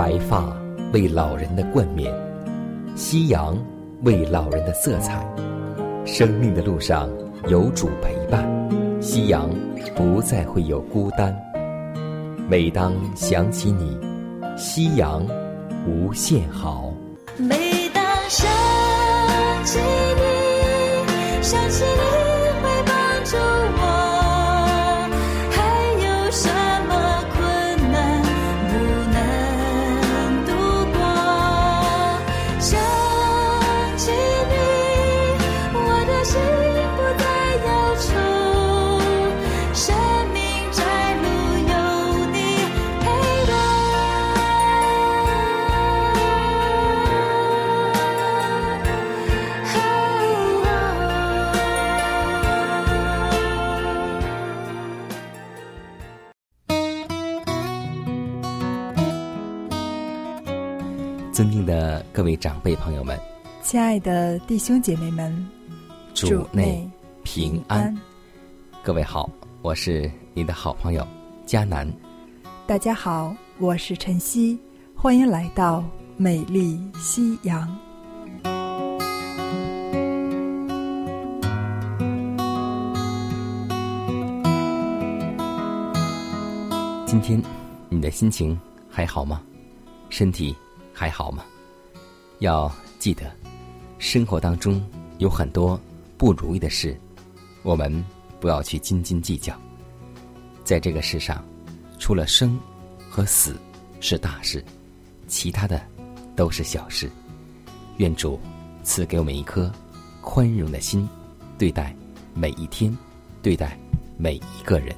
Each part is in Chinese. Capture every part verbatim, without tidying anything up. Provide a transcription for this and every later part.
白发为老人的冠冕，夕阳为老人的色彩。生命的路上有主陪伴，夕阳不再会有孤单。每当想起你，夕阳无限好。每当想起你，想起你尊敬的各位长辈朋友们，亲爱的弟兄姐妹们，主内平安， 平安。各位好，我是你的好朋友嘉南。大家好，我是晨曦，欢迎来到美丽夕阳。今天你的心情还好吗？身体还好吗？要记得，生活当中有很多不如意的事，我们不要去斤斤计较。在这个世上，除了生和死是大事，其他的都是小事。愿主赐给我们一颗宽容的心，对待每一天，对待每一个人。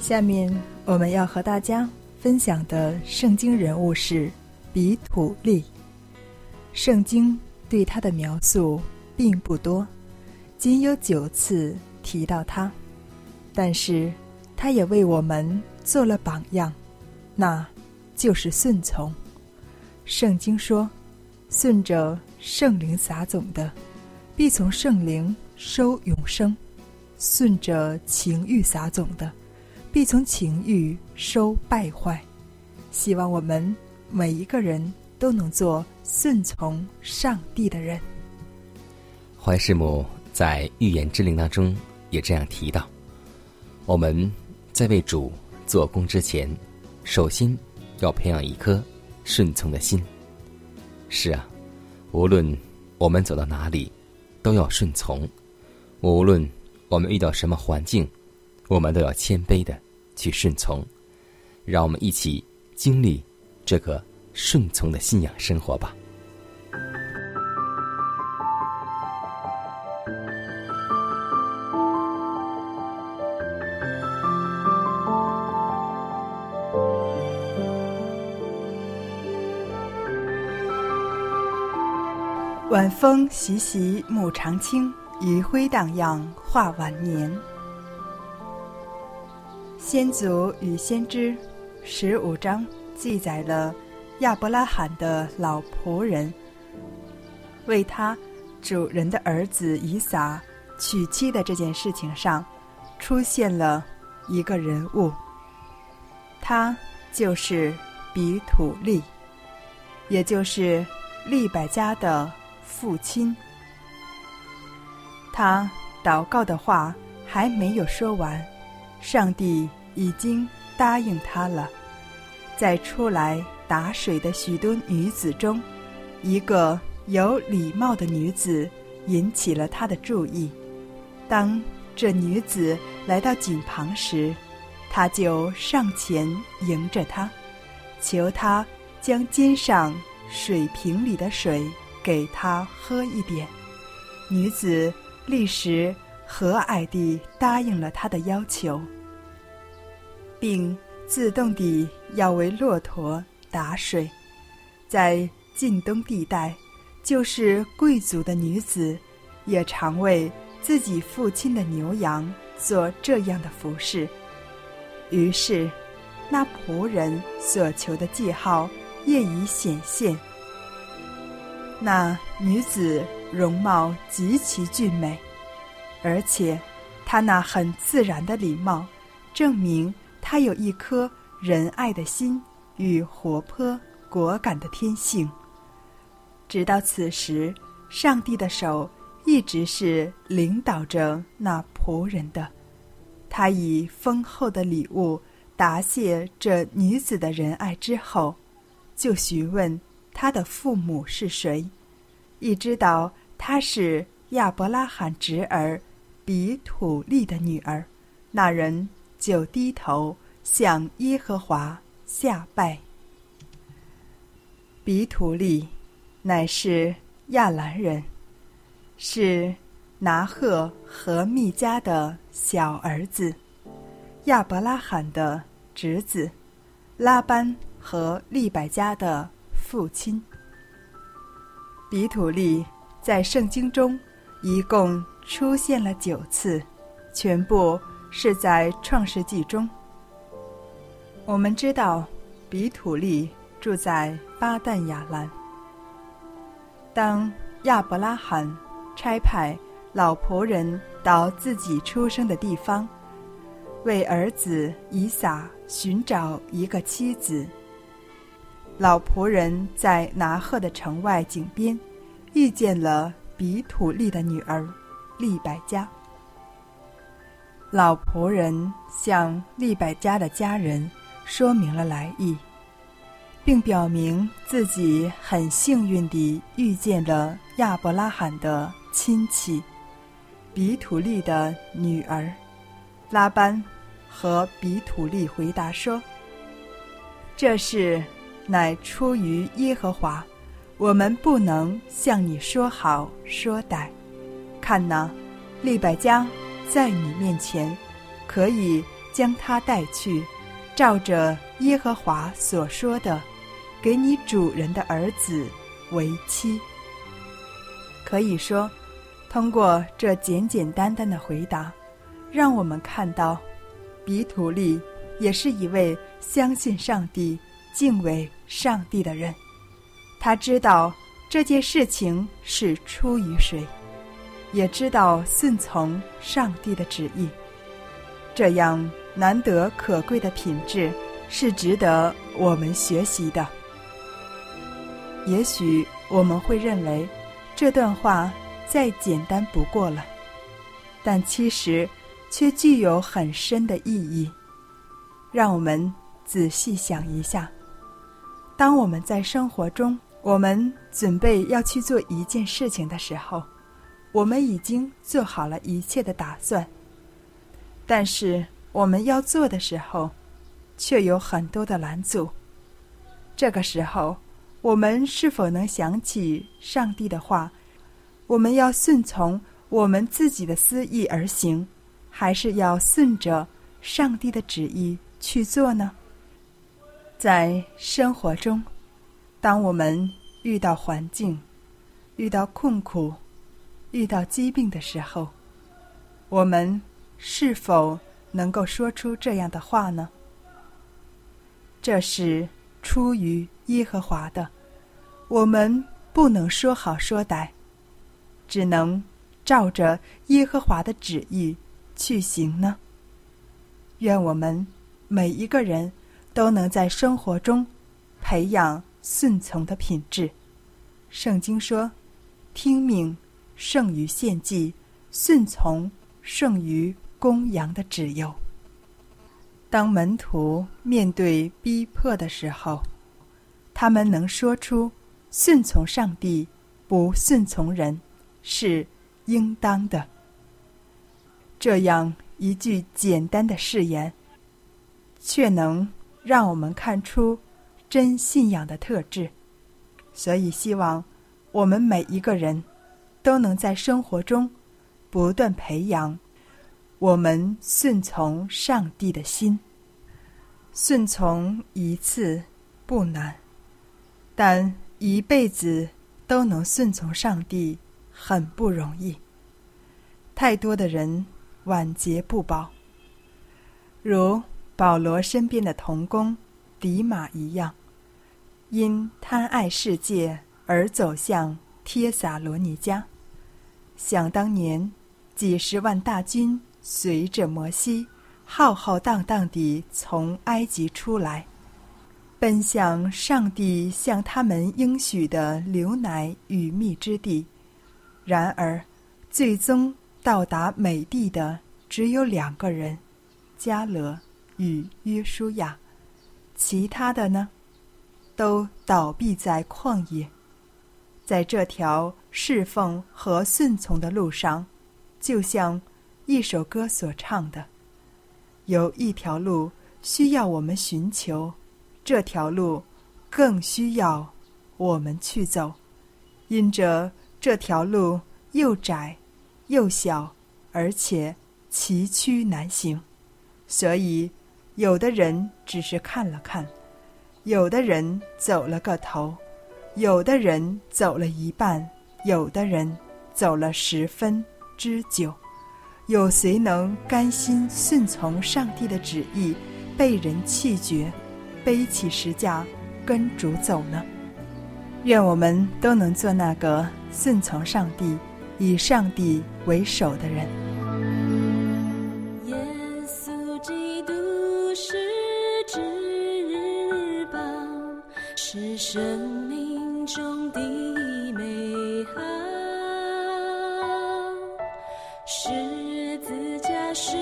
下面我们要和大家分享的圣经人物是彼土利。圣经对他的描述并不多，仅有九次提到他，但是他也为我们做了榜样，那就是顺从。圣经说，顺着圣灵撒种的，必从圣灵收永生；顺着情欲撒种的，必从情欲收败坏。希望我们每一个人都能做顺从上帝的人。怀师母在预言之灵当中也这样提到，我们在为主做工之前，首先要培养一颗顺从的心。是啊，无论我们走到哪里，都要顺从；无论我们遇到什么环境，我们都要谦卑的去顺从。让我们一起经历这个顺从的信仰生活吧。晚风习习暮长青，余晖荡漾话晚年。先祖与先知十五章记载了亚伯拉罕的老仆人为他主人的儿子以撒娶妻的这件事情上，出现了一个人物，他就是彼土利，也就是利百加的父亲。他祷告的话还没有说完，上帝已经答应他了。在出来打水的许多女子中，一个有礼貌的女子引起了他的注意。当这女子来到井旁时，他就上前迎着她，求她将肩上水瓶里的水给她喝一点。女子立时和蔼地答应了他的要求，并自动地要为骆驼打水。在近东地带，就是贵族的女子也常为自己父亲的牛羊做这样的服侍。于是那仆人所求的记号业已显现。那女子容貌极其俊美，而且他那很自然的礼貌证明他有一颗仁爱的心，与活泼果敢的天性。直到此时，上帝的手一直是领导着那仆人的，他以丰厚的礼物答谢这女子的仁爱之后，就询问她的父母是谁，亦知道她是亚伯拉罕侄儿比土利的女儿。那人就低头向耶和华下拜。比土利乃是亚兰人，是拿赫和密家的小儿子，亚伯拉罕的侄子，拉班和利百加的父亲。比土利在圣经中一共出现了九次，全部是在创世纪中。我们知道比土利住在巴旦亚兰。当亚伯拉罕差派老仆人到自己出生的地方，为儿子以撒寻找一个妻子。老仆人在拿鹤的城外井边，遇见了比土利的女儿利百加。老仆人向利百加的家人说明了来意，并表明自己很幸运地遇见了亚伯拉罕的亲戚比土利的女儿。拉班和比土利回答说，这事乃出于耶和华，我们不能向你说好说歹。看哪，利百加在你面前，可以将她带去，照着耶和华所说的，给你主人的儿子为妻。可以说，通过这简简单单的回答，让我们看到比土利也是一位相信上帝、敬畏上帝的人。他知道这件事情是出于谁，也知道顺从上帝的旨意。这样难得可贵的品质是值得我们学习的。也许我们会认为这段话再简单不过了，但其实却具有很深的意义。让我们仔细想一下，当我们在生活中，我们准备要去做一件事情的时候，我们已经做好了一切的打算，但是我们要做的时候却有很多的拦阻。这个时候，我们是否能想起上帝的话？我们要顺从我们自己的私意而行，还是要顺着上帝的旨意去做呢？在生活中，当我们遇到环境、遇到困苦、遇到疾病的时候，我们是否能够说出这样的话呢？这是出于耶和华的，我们不能说好说歹，只能照着耶和华的旨意去行呢。愿我们每一个人都能在生活中培养顺从的品质。圣经说，听命胜于献祭，顺从胜于公羊的脂油。当门徒面对逼迫的时候，他们能说出顺从上帝不顺从人是应当的。这样一句简单的誓言，却能让我们看出真信仰的特质。所以希望我们每一个人都能在生活中不断培养我们顺从上帝的心。顺从一次不难，但一辈子都能顺从上帝很不容易。太多的人晚节不保，如保罗身边的同工迪马一样，因贪爱世界而走向帖撒罗尼迦。想当年，几十万大军随着摩西浩浩荡荡地从埃及出来，奔向上帝向他们应许的流奶与蜜之地。然而，最终到达美地的只有两个人，迦勒与约书亚，其他的呢，都倒闭在旷野。在这条侍奉和顺从的路上，就像一首歌所唱的，有一条路需要我们寻求，这条路更需要我们去走，因着这条路又窄又小，而且崎岖难行，所以有的人只是看了看，有的人走了个头，有的人走了一半，有的人走了十分之久。有谁能甘心顺从上帝的旨意，被人弃绝，背起十架跟主走呢？愿我们都能做那个顺从上帝，以上帝为首的人。耶稣基督是至宝，是生命中的美好，十字架是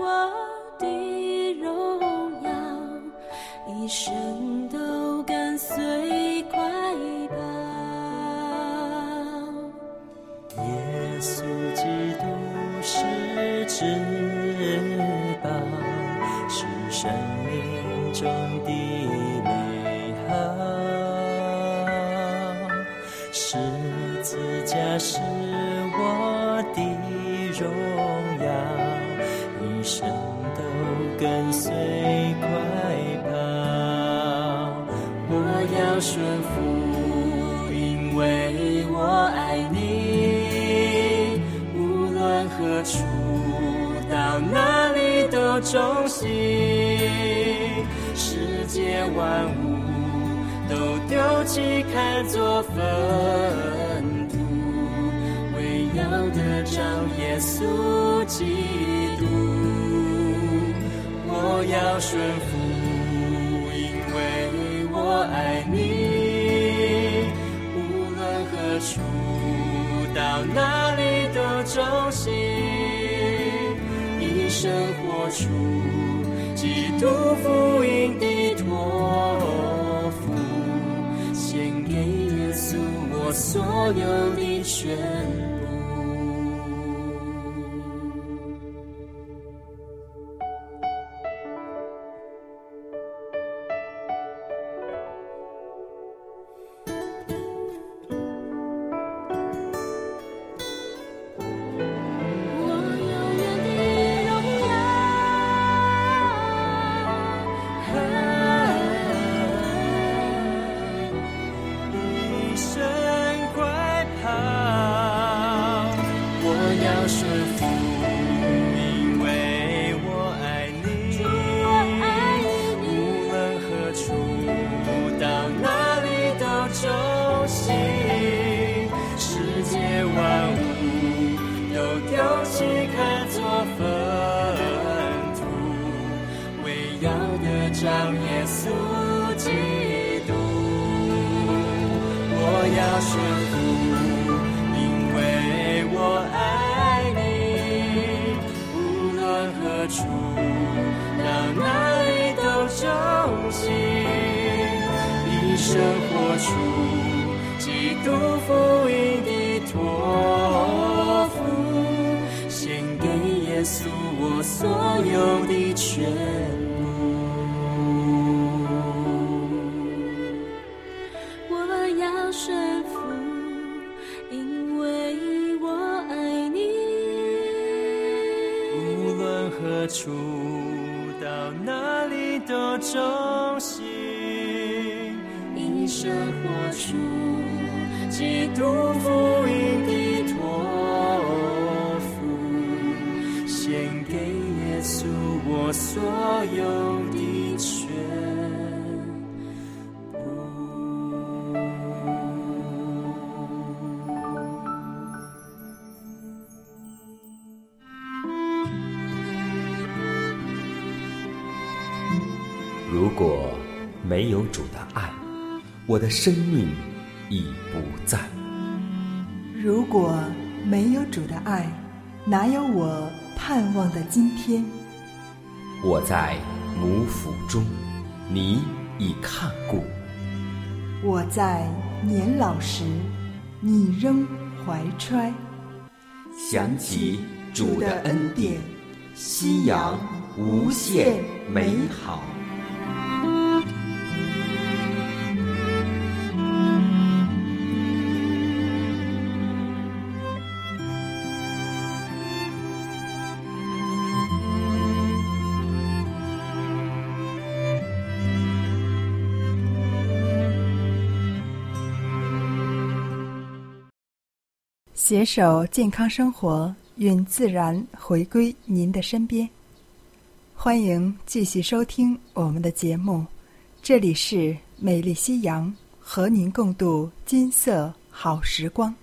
我的荣耀，一生都跟随快跑。耶稣基督是至宝，是生命中的美好，十字架是我的荣耀，一生都跟随快跑。我要顺服，因为我爱你，无论何处到哪里都忠心，世界万物都丢弃看作粪土，唯要得着耶稣基督。我要顺服，因为我爱你，无论何处到哪里都忠心，一生活出基督福音的托付，献给耶稣我所有的全。何处到哪里都忠心，一生活出基督福音的托付，献给耶稣我所有的全。如果没有主的爱，我的生命已不在。如果没有主的爱，哪有我盼望的今天？我在母腹中，你已看顾；我在年老时，你仍怀揣。想起主的恩典，夕阳无限美好。携手健康生活，愿自然回归您的身边。欢迎继续收听我们的节目，这里是美丽夕阳，和您共度金色好时光。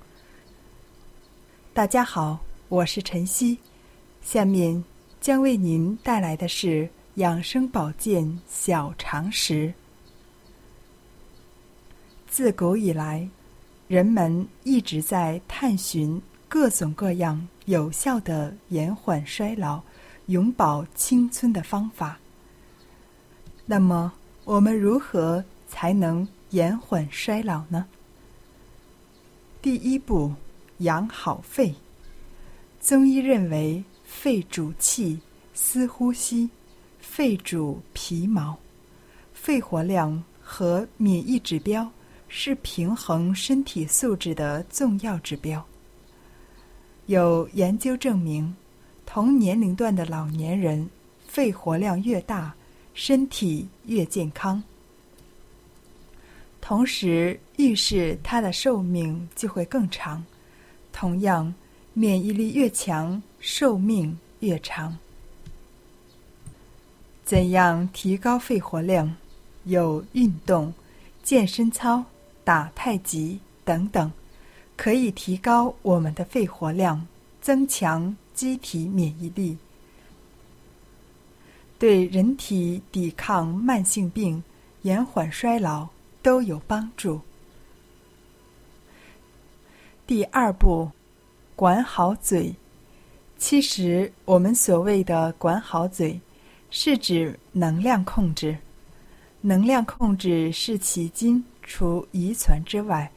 大家好，我是晨曦，下面将为您带来的是养生保健小常识。自古以来，人们一直在探寻各种各样有效的延缓衰老、永葆青春的方法。那么，我们如何才能延缓衰老呢？第一步，养好肺。中医认为，肺主气，司呼吸，肺主皮毛，肺活量和免疫指标是平衡身体素质的重要指标。有研究证明，同年龄段的老年人肺活量越大，身体越健康，同时预示他的寿命就会更长。同样，免疫力越强，寿命越长。怎样提高肺活量？有运动、健身操、打太极等等，可以提高我们的肺活量，增强机体免疫力，对人体抵抗慢性病、延缓衰老都有帮助。第二步，管好嘴。其实我们所谓的管好嘴，是指能量控制。能量控制是迄今除遗传之外，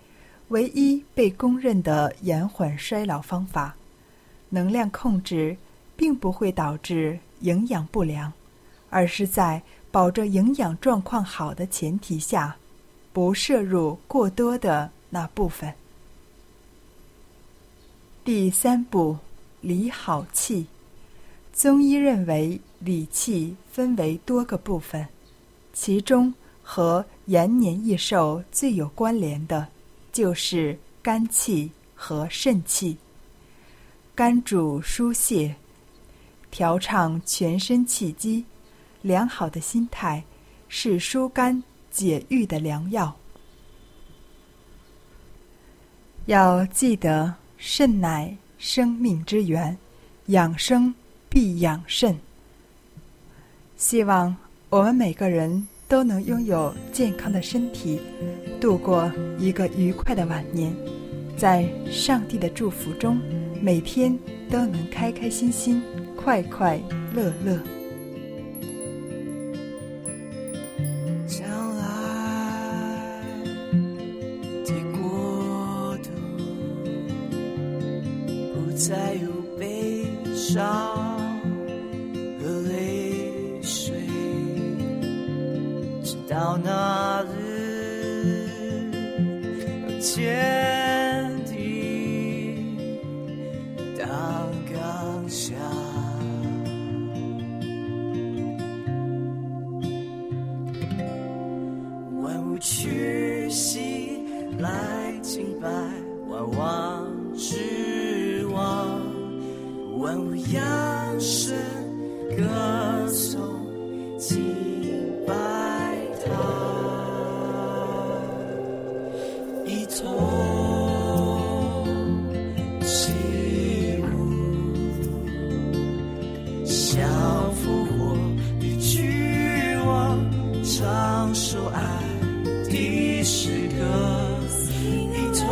唯一被公认的延缓衰老方法。能量控制并不会导致营养不良，而是在保证营养状况好的前提下，不摄入过多的那部分。第三步，理好气。中医认为，理气分为多个部分，其中和延年益寿最有关联的就是肝气和肾气。肝主疏泄，调畅全身气机，良好的心态是疏肝解郁的良药。要记得，肾乃生命之源，养生必养肾。希望我们每个人都能拥有健康的身体，度过一个愉快的晚年，在上帝的祝福中，每天都能开开心心、快快乐乐。将来的国度不再有悲伤，到那日，天地担纲下，万物屈膝来敬拜万王之王，万物扬声歌颂敬拜。像复活的巨王唱首爱的诗歌，一同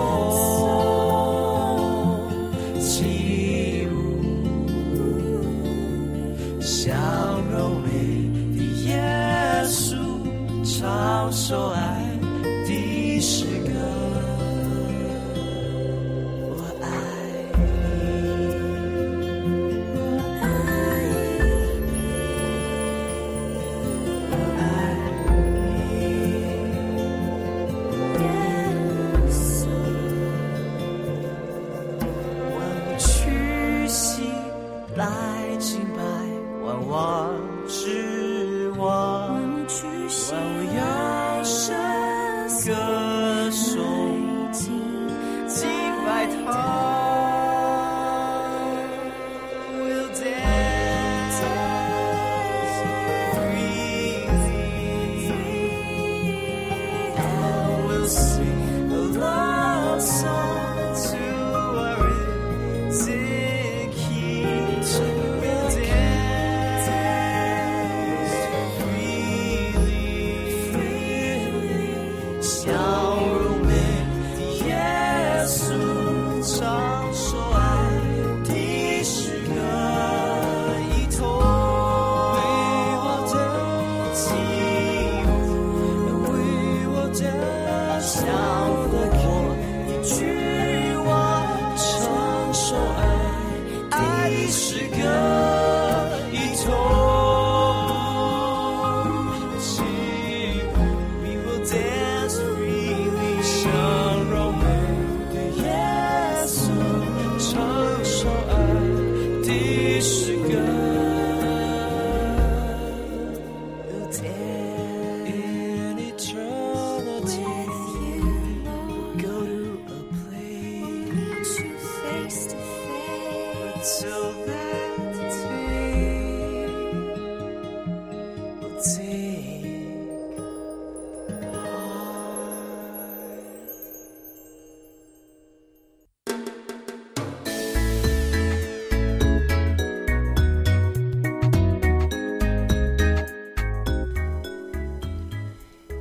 起舞，向柔美的耶稣，唱首爱的诗歌。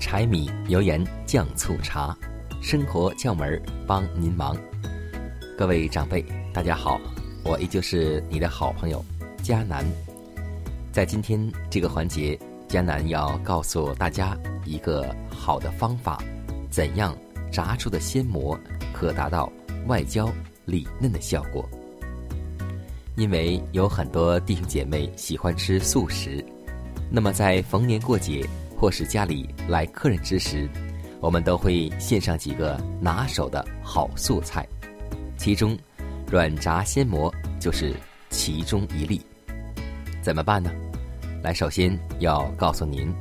柴米油盐酱醋茶，生活窍门帮您忙。各位长辈大家好，我依旧是你的好朋友嘉南。在今天这个环节，嘉南要告诉大家一个好的方法，怎样炸出的鲜蘑可达到外焦里嫩的效果。因为有很多弟兄姐妹喜欢吃素食，那么在逢年过节或是家里来客人之时，我们都会献上几个拿手的好素菜，其中软炸鲜蘑就是其中一例。怎么办呢？来，首先要告诉您，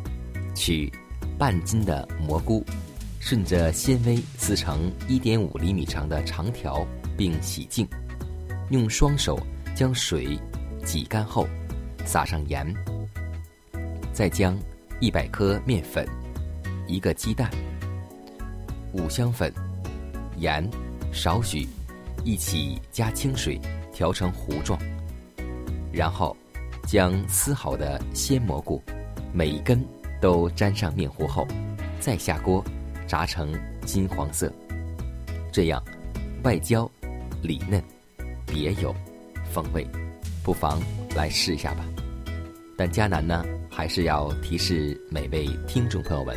取半斤的蘑菇，顺着纤维撕成 一点五厘米长的长条，并洗净，用双手将水挤干后撒上盐，再将一百克面粉、一个鸡蛋、五香粉、盐少许一起加清水调成糊状，然后将撕好的鲜蘑菇每一根都沾上面糊后，再下锅炸成金黄色，这样外焦里嫩，别有风味，不妨来试一下吧。但嘉南呢，还是要提示每位听众朋友们，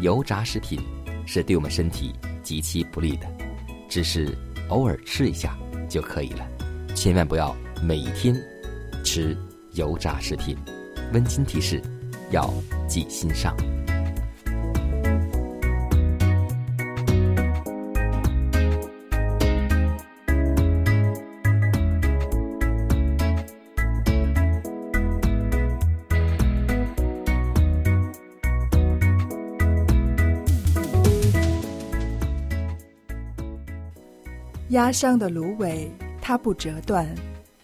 油炸食品是对我们身体极其不利的，只是偶尔吃一下就可以了，千万不要每天吃油炸食品。温馨提示，要记心上。压伤的芦苇它不折断，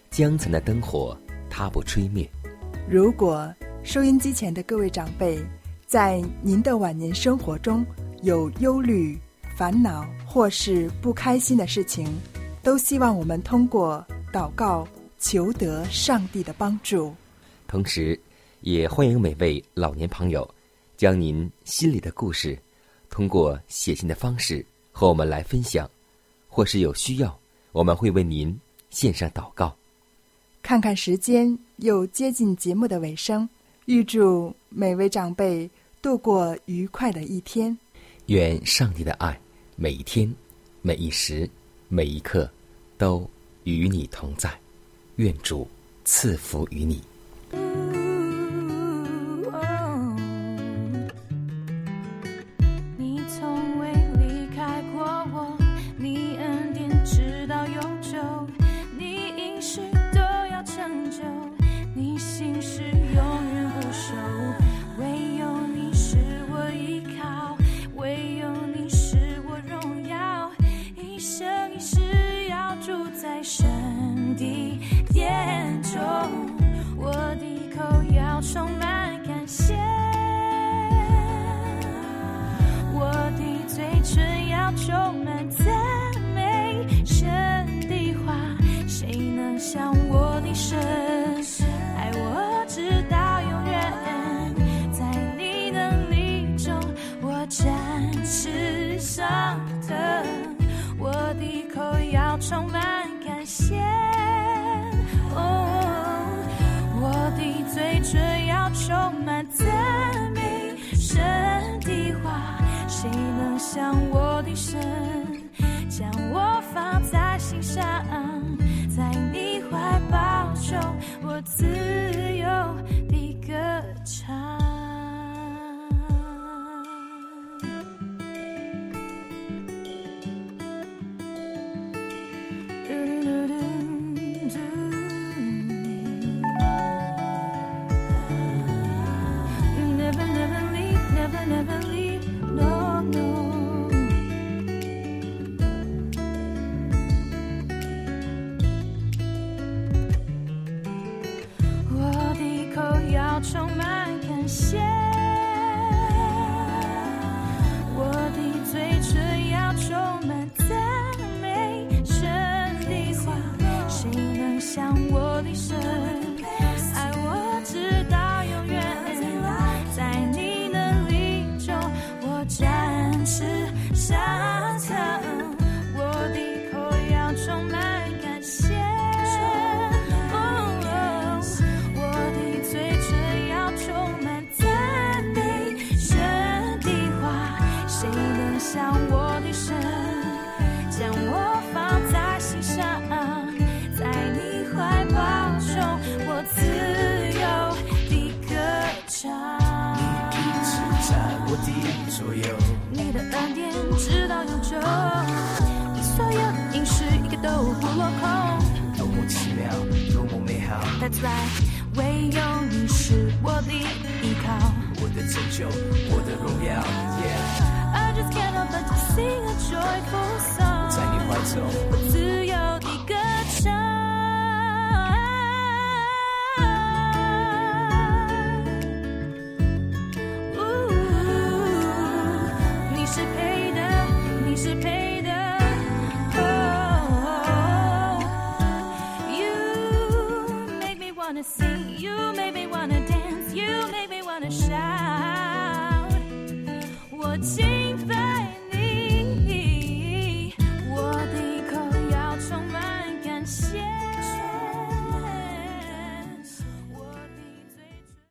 江层的灯火它不吹灭。如果收音机前的各位长辈在您的晚年生活中有忧虑、烦恼或是不开心的事情，都希望我们通过祷告求得上帝的帮助。同时也欢迎每位老年朋友将您心里的故事通过写信的方式和我们来分享，或是有需要，我们会为您献上祷告。看看时间，又接近节目的尾声，预祝每位长辈度过愉快的一天。愿上帝的爱每一天每一时每一刻都与你同在，愿主赐福于你。That's right， 唯有你是我的依靠，我的拯救，我的荣耀。Yeah， I just can't help but to sing a joyful song。 在你怀中，我自由地歌唱。Ooh， 你是配的，你是配的。You make me wanna dance, you make me wanna shout. 我。